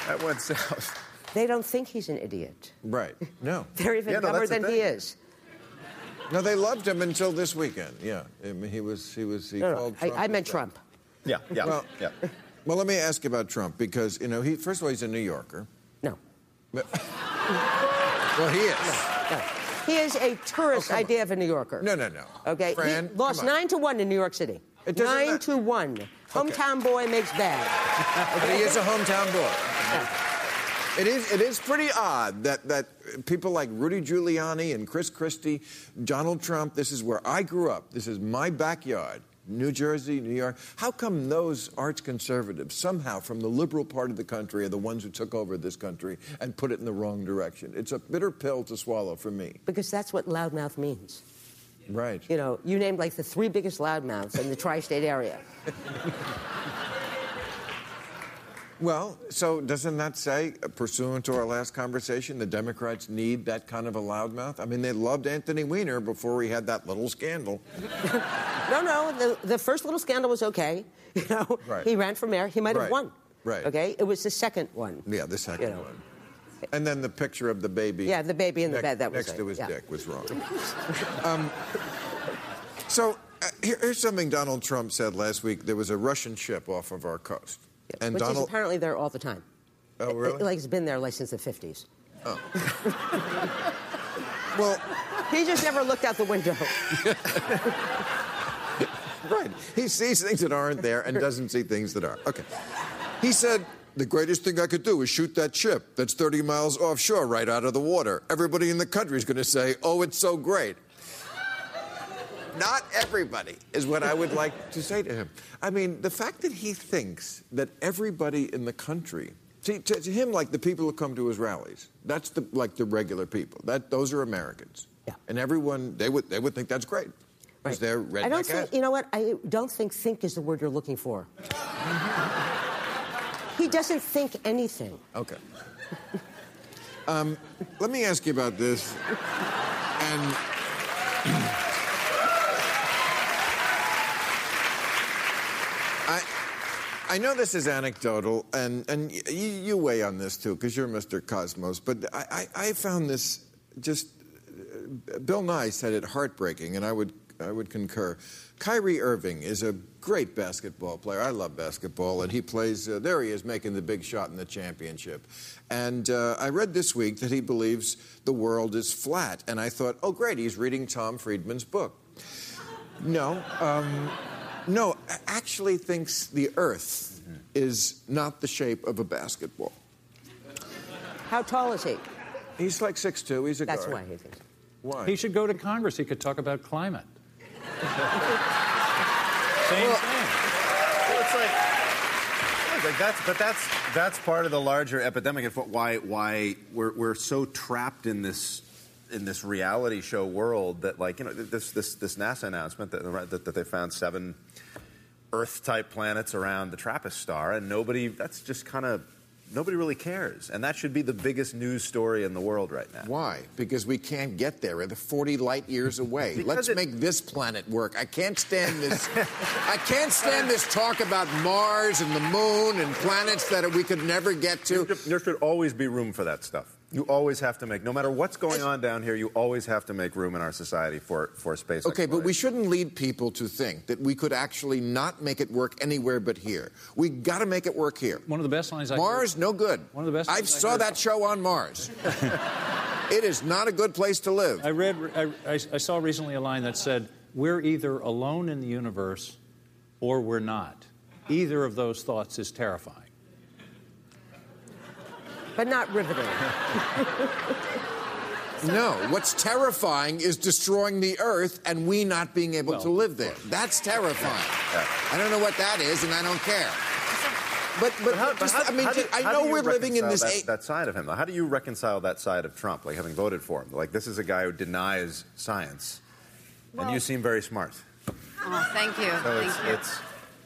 That went south. They don't think he's an idiot. Right. No. They're even yeah, no, dumber than he is. No, they loved him until this weekend. Yeah. I mean, he was... He was... He no, called no, Trump I, I meant Trump. Trump. Yeah, yeah, well, yeah. Well, let me ask you about Trump, because, you know, he... First of all, he's a New Yorker. No. But, well, he is. No, no. He is a tourist oh, idea on. of a New Yorker. No, no, no. Okay? Fran, he lost nine to one in New York City. Nine not... to one. Hometown okay. boy makes bad. Okay? But he is a hometown boy. Yeah. It is it is pretty odd that, that people like Rudy Giuliani and Chris Christie, Donald Trump, this is where I grew up. This is my backyard, New Jersey, New York. How come those arch conservatives somehow from the liberal part of the country are the ones who took over this country and put it in the wrong direction? It's a bitter pill to swallow for me. Because that's what loudmouth means. Right. You know, you named like the three biggest loudmouths in the tri-state area. Well, so doesn't that say, pursuant to our last conversation, the Democrats need that kind of a loudmouth? I mean, they loved Anthony Weiner before he had that little scandal. no, no, the, the first little scandal was okay. You know, right. He ran for mayor. He might have right. won. Right. Okay? It was the second one. Yeah, the second you know. one. And then the picture of the baby. Yeah, the baby in next, the bed. That was next right. to his yeah. dick was wrong. um, so uh, here, here's something Donald Trump said last week. There was a Russian ship off of our coast. Yeah, and which Donald... is apparently there all the time. Oh, really? It, it, like, it's been there, like, since the fifties. Oh. Well... He just never looked out the window. Right. He sees things that aren't there and doesn't see things that are. Okay. He said, the greatest thing I could do is shoot that ship that's thirty miles offshore right out of the water. Everybody in the country is going to say, oh, it's so great. Not everybody is what I would like to say to him. I mean, the fact that he thinks that everybody in the country... See, to, to him, like, the people who come to his rallies, that's, the, like, the regular people. That Those are Americans. Yeah. And everyone, they would they would think that's great. Because right. they're redneck I don't think, ass. You know what? I don't think think is the word you're looking for. He doesn't think anything. Okay. um, let me ask you about this. And... I know this is anecdotal, and, and you, you weigh on this, too, because you're Mister Cosmos, but I, I, I found this just... Bill Nye said it heartbreaking, and I would, I would concur. Kyrie Irving is a great basketball player. I love basketball, and he plays... Uh, there he is, making the big shot in the championship. And uh, I read this week that he believes the world is flat, and I thought, oh, great, he's reading Tom Friedman's book. No, um... No, actually thinks the Earth mm-hmm. is not the shape of a basketball. How tall is he? He's like six two. He's a That's guard. That's why he thinks. Why? He should go to Congress. He could talk about climate. Same well, thing. Well, it's like... Like that's, but that's that's part of the larger epidemic. It's why why we're we're so trapped in this. in this reality show world that, like, you know, this this, this NASA announcement that, that that they found seven Earth-type planets around the TRAPPIST star, and nobody, that's just kind of, nobody really cares. And that should be the biggest news story in the world right now. Why? Because we can't get there. They're forty light years away. Let's it... make this planet work. I can't stand this, I can't stand this talk about Mars and the moon and planets that we could never get to. There should always be room for that stuff. You always have to make, no matter what's going on down here, you always have to make room in our society for, for space exploration. Okay, but we shouldn't lead people to think that we could actually not make it work anywhere but here. We got to make it work here. One of the best lines I Mars, heard. no good. One of the best I lines saw I that show on Mars. It is not a good place to live. I read, I, I saw recently a line that said, we're either alone in the universe or we're not. Either of those thoughts is terrifying. But not riveting. No, what's terrifying is destroying the Earth and we not being able well, to live there. That's terrifying. Yeah. I don't know what that is, and I don't care. But, but, but how, just, how, I mean, do, I know we're living in this... That, eight... that side of him. How do you reconcile that side of Trump, like having voted for him? Like, this is a guy who denies science. Well, and you seem very smart. Oh, thank you. So it's, thank you. It's,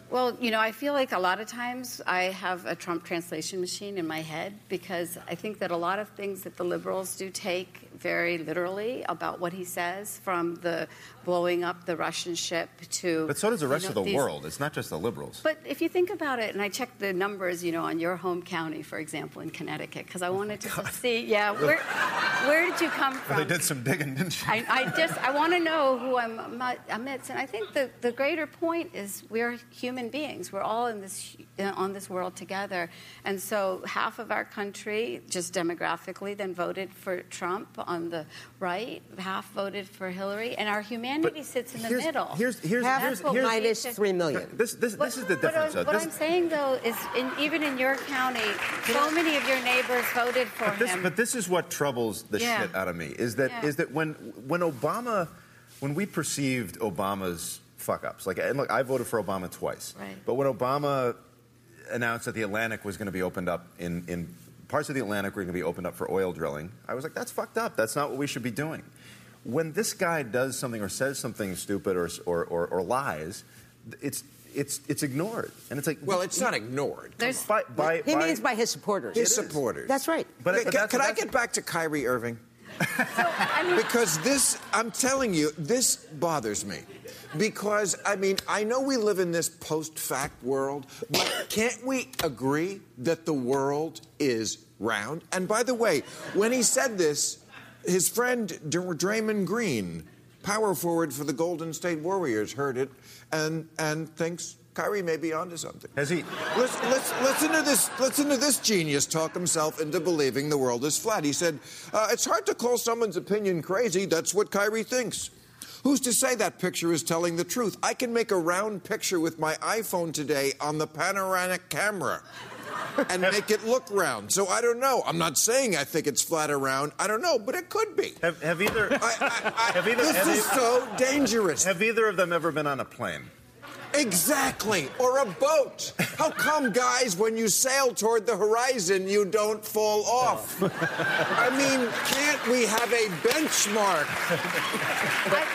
Well, you know, I feel like a lot of times I have a Trump translation machine in my head because I think that a lot of things that the liberals do take very literally about what he says, from the blowing up the Russian ship to... But so does the rest you know, of the these, world. It's not just the liberals. But if you think about it, and I checked the numbers, you know, on your home county, for example, in Connecticut, because I wanted to God. see, yeah, where where did you come from? Well, they did some digging, didn't you? I, I just, I want to know who I'm amidst. And I think the, the greater point is we're human beings. We're all in this on this world together. And so half of our country, just demographically, then voted for Trump on the right, half voted for Hillary, and our humanity but sits in the here's, middle. Here's, here's, half here's, here's, minus here's, three million. This, this, what, this is the difference. What, I, what this, I'm saying, though, is in, even in your county, so many of your neighbors voted for but this, him. But this is what troubles the yeah. shit out of me, is that yeah. is that when when Obama, when we perceived Obama's fuck-ups. Like, and look, I voted for Obama twice. Right. But when Obama announced that the Atlantic was going to be opened up in, in parts of the Atlantic were going to be opened up for oil drilling, I was like, that's fucked up. That's not what we should be doing. when this guy does something or says something stupid or or, or, or lies, it's it's it's ignored. And it's like, well, it's not ignored. By, by, he by, means by his supporters. His supporters. That's right. But, but, but can, that's, can that's, I get back to Kyrie Irving? So, I mean, because this, I'm telling you, this bothers me. Because, I mean, I know we live in this post-fact world, but can't we agree that the world is round? And by the way, when he said this, his friend Draymond Green, power forward for the Golden State Warriors, heard it and and thinks Kyrie may be onto something. Has he? Let's, let's, listen to this. Listen to this genius talk himself into believing the world is flat. He said, uh, "It's hard to call someone's opinion crazy. That's what Kyrie thinks. Who's to say that picture is telling the truth? I can make a round picture with my iPhone today on the panoramic camera and have, make it look round. So I don't know. I'm not saying I think it's flat or round. I don't know, but it could be." Have, have either? I, I, I, have either? This have is either, so dangerous. Have either of them ever been on a plane? Exactly. Or a boat. How come, guys, when you sail toward the horizon, you don't fall off? No. I mean, can't we have a benchmark?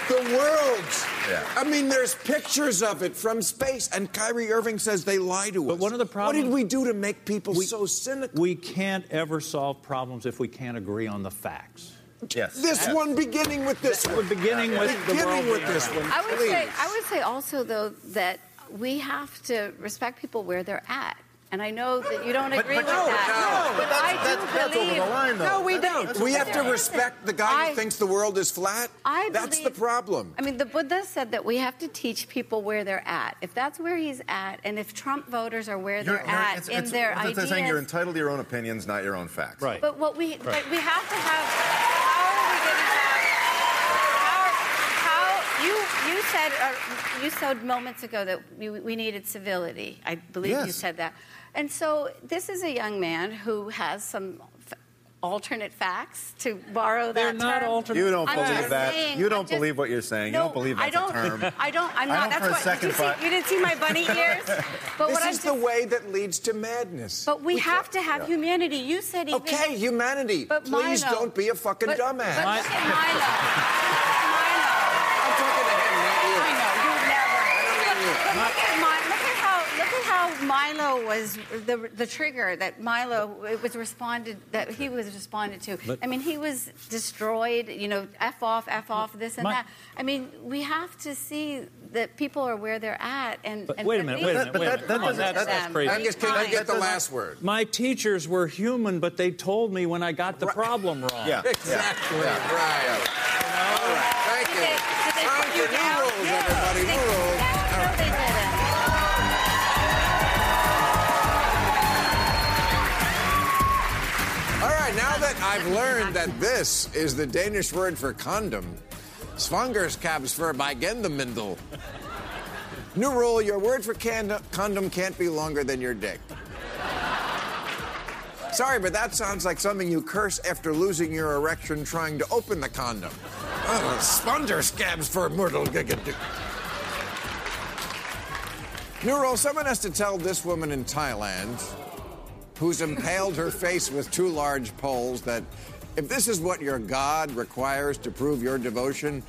The world's... Yeah. I mean, there's pictures of it from space, and Kyrie Irving says they lie to us. But one of the problems... What did we do to make people we, so cynical? We can't ever solve problems if we can't agree on the facts. Yes. This yes. one beginning with this the, one. Beginning yeah, yeah. with, beginning the world with this one. I would, say, I would say also, though, that we have to respect people where they're at. And I know that you don't agree but, but with no, that. No, but that's, I that's, do believe... That's over the line, though. No, we don't. We have to respect the guy I, who thinks the world is flat. I that's believe, the problem. I mean, the Buddha said that we have to teach people where they're at. If that's where he's at, and if Trump voters are where you're, they're you're, at it's, in it's, their it's, ideas... Saying you're entitled to your own opinions, not your own facts. Right. But what we... Right. But we have to have... You said uh, you said moments ago that we, we needed civility. I believe yes. you said that. And so this is a young man who has some f- alternate facts, to borrow They're that term. They're not alternate. You don't I'm believe that. Saying, you don't just, believe what you're saying. No, you don't believe that's I don't, a term. I don't. I'm not. I don't that's what. Did you, see, you didn't see my bunny ears. But this what is I'm the just, way that leads to madness. But we, we have to have yeah. humanity. You said even. Okay, humanity. But please Milo, don't be a fucking but, dumbass. But look at Milo. Look at, my, look, at how, look at how Milo was the the trigger that Milo it was responded that he was responded to. But, I mean, he was destroyed. You know, F off, F off, this and my, that. I mean, we have to see that people are where they're at. And, but and wait a minute, wait a minute, wait a minute. That's crazy. I'm just kidding. I get the last word. My teachers were human, but they told me when I got the right. problem wrong. Yeah, exactly. Yeah. Right. Yeah. All right. Thank did you. Time for new rules, everybody. Rules. All right. All right, now that I've learned that this is the Danish word for condom, Svangerskabsforbindemindel. New rule, your word for can- condom can't be longer than your dick. Sorry, but that sounds like something you curse after losing your erection trying to open the condom. Oh, Svangerskabsforbindemindel. New rule, someone has to tell this woman in Thailand who's impaled her face with two large poles that if this is what your God requires to prove your devotion,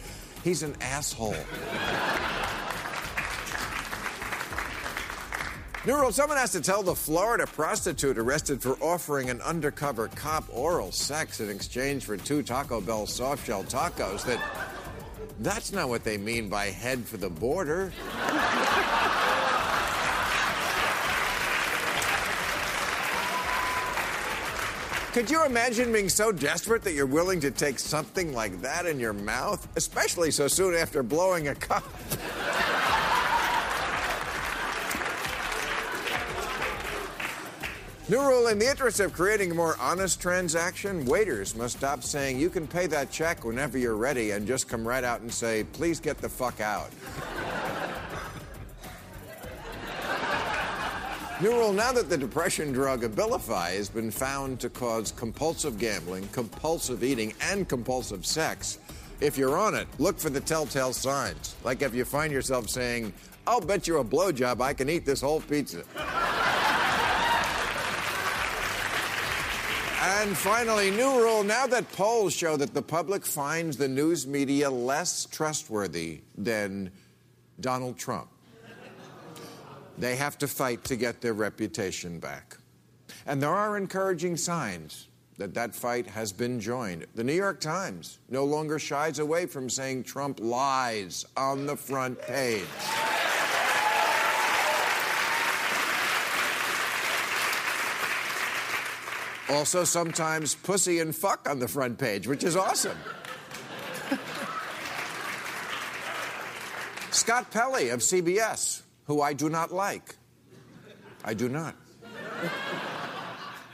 he's an asshole. New rule, someone has to tell the Florida prostitute arrested for offering an undercover cop oral sex in exchange for two Taco Bell soft-shell tacos that that's not what they mean by head for the border. Could you imagine being so desperate that you're willing to take something like that in your mouth, especially so soon after blowing a cop? New rule, in the interest of creating a more honest transaction, waiters must stop saying, you can pay that check whenever you're ready, and just come right out and say, please get the fuck out. New rule, now that the depression drug Abilify has been found to cause compulsive gambling, compulsive eating, and compulsive sex, if you're on it, look for the telltale signs. Like if you find yourself saying, I'll bet you a blowjob I can eat this whole pizza. And finally, new rule. Now that polls show that the public finds the news media less trustworthy than Donald Trump, they have to fight to get their reputation back. And there are encouraging signs that that fight has been joined. The New York Times no longer shies away from saying Trump lies on the front page. Also, sometimes pussy and fuck on the front page, which is awesome. Scott Pelley of C B S, who I do not like. I do not.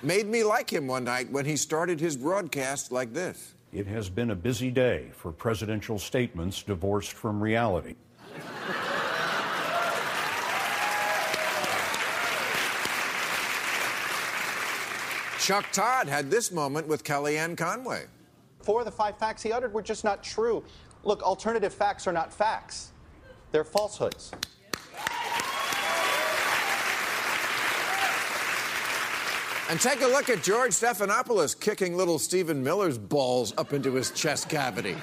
Made me like him one night when he started his broadcast like this. It has been a busy day for presidential statements divorced from reality. Chuck Todd had this moment with Kellyanne Conway. Four of the five facts he uttered were just not true. Look, alternative facts are not facts. They're falsehoods. And take a look at George Stephanopoulos kicking little Stephen Miller's balls up into his chest cavity.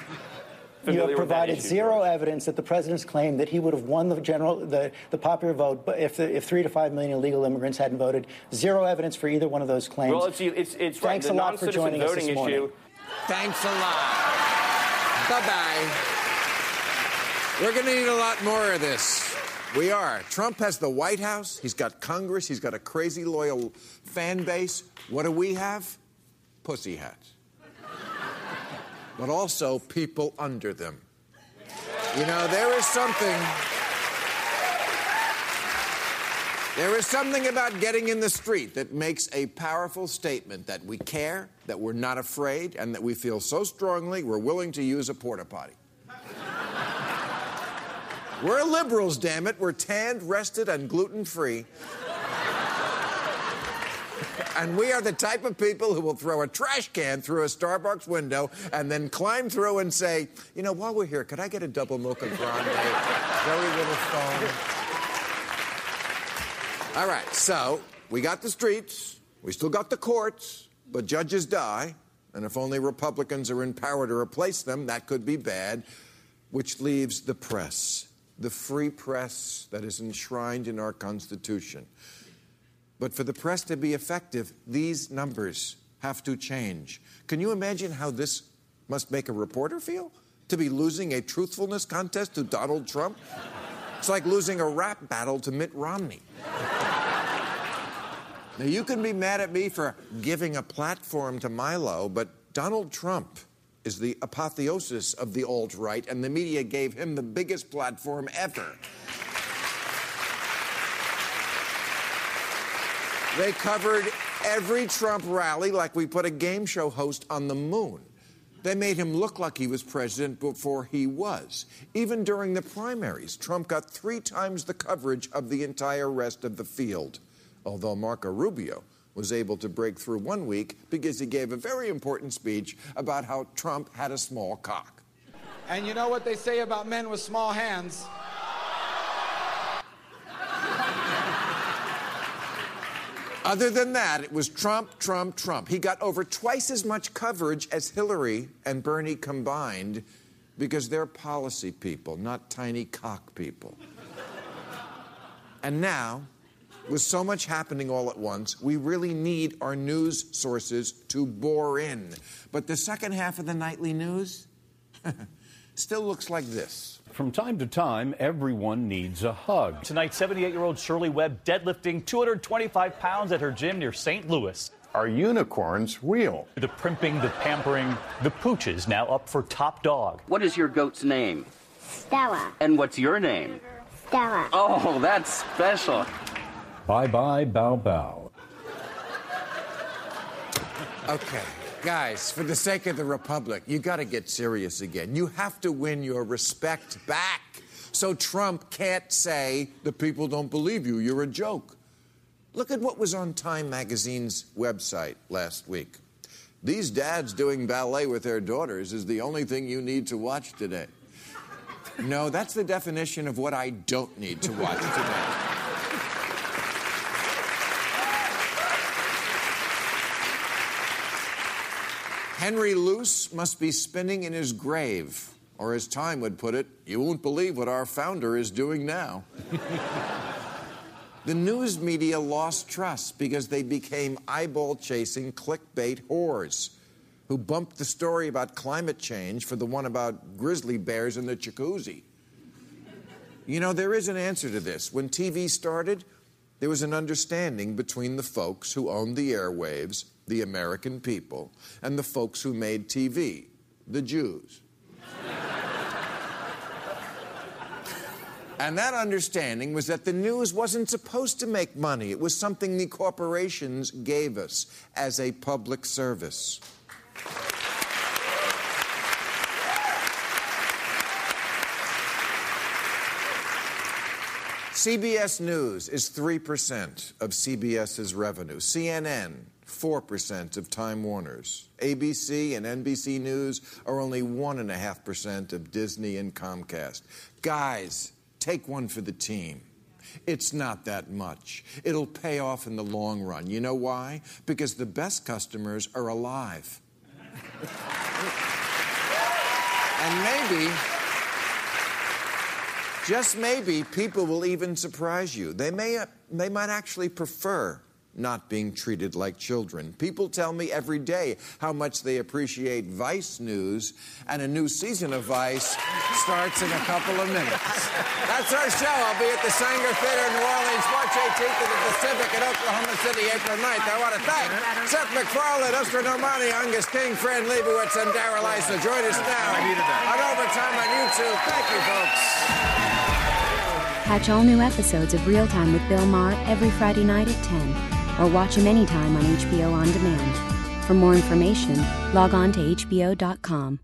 You have provided zero evidence that the president's claim that he would have won the general, the, the popular vote, but if the, if three to five million illegal immigrants hadn't voted, zero evidence for either one of those claims. Well, it's it's it's thanks a lot for joining us this morning. Thanks a lot. Bye bye. We're going to need a lot more of this. We are. Trump has the White House. He's got Congress. He's got a crazy loyal fan base. What do we have? Pussy hats. But also people under them. You know, there is something... There is something about getting in the street that makes a powerful statement that we care, that we're not afraid, and that we feel so strongly we're willing to use a porta potty. We're liberals, damn it. We're tanned, rested, and gluten-free. And we are the type of people who will throw a trash can through a Starbucks window and then climb through and say, you know, while we're here, could I get a double mocha grande? Very little phone. All right, so we got the streets. We still got the courts. But judges die. And if only Republicans are in power to replace them, that could be bad. Which leaves the press, the free press that is enshrined in our Constitution. But for the press to be effective, these numbers have to change. Can you imagine how this must make a reporter feel? To be losing a truthfulness contest to Donald Trump? It's like losing a rap battle to Mitt Romney. Now, you can be mad at me for giving a platform to Milo, but Donald Trump is the apotheosis of the alt-right, and the media gave him the biggest platform ever. They covered every Trump rally like we put a game show host on the moon. They made him look like he was president before he was. Even during the primaries, Trump got three times the coverage of the entire rest of the field. Although Marco Rubio was able to break through one week because he gave a very important speech about how Trump had a small cock. And you know what they say about men with small hands? Other than that, it was Trump, Trump, Trump. He got over twice as much coverage as Hillary and Bernie combined because they're policy people, not tiny cock people. And now, with so much happening all at once, we really need our news sources to bore in. But the second half of the nightly news still looks like this. From time to time, everyone needs a hug. Tonight, seventy-eight-year-old Shirley Webb deadlifting two hundred twenty-five pounds at her gym near Saint Louis. Are unicorns real? The primping, the pampering, the pooch is now up for top dog. What is your goat's name? Stella. And what's your name? Stella. Oh, that's special. Bye-bye, bow-bow. Okay. Guys, for the sake of the Republic, you got to get serious again. You have to win your respect back. So Trump can't say, the people don't believe you, you're a joke. Look at what was on Time Magazine's website last week. These dads doing ballet with their daughters is the only thing you need to watch today. No, that's the definition of what I don't need to watch today. Henry Luce must be spinning in his grave. Or as Time would put it, you won't believe what our founder is doing now. The news media lost trust because they became eyeball-chasing clickbait whores who bumped the story about climate change for the one about grizzly bears in the jacuzzi. You know, there is an answer to this. When T V started, there was an understanding between the folks who owned the airwaves, the American people, and the folks who made T V, the Jews. And that understanding was that the news wasn't supposed to make money. It was something the corporations gave us as a public service. C B S News is three percent of CBS's revenue. C N N, four percent of Time Warner's. A B C and N B C News are only one point five percent of Disney and Comcast. Guys, take one for the team. It's not that much. It'll pay off in the long run. You know why? Because the best customers are alive. And maybe, just maybe, people will even surprise you. They may, they might actually prefer not being treated like children. People tell me every day how much they appreciate Vice News, and a new season of Vice starts in a couple of minutes. That's our show. I'll be at the Sanger Theater in New Orleans, March eighteenth, and the Pacific in Oklahoma City, April ninth. I want to thank Seth MacFarlane, Asra Nomani, Angus King, Fran Lebowitz, and Darrell Issa. Join us now on Overtime on YouTube. Thank you, folks. Catch all new episodes of Real Time with Bill Maher every Friday night at ten. Or watch him anytime on H B O On Demand. For more information, log on to H B O dot com.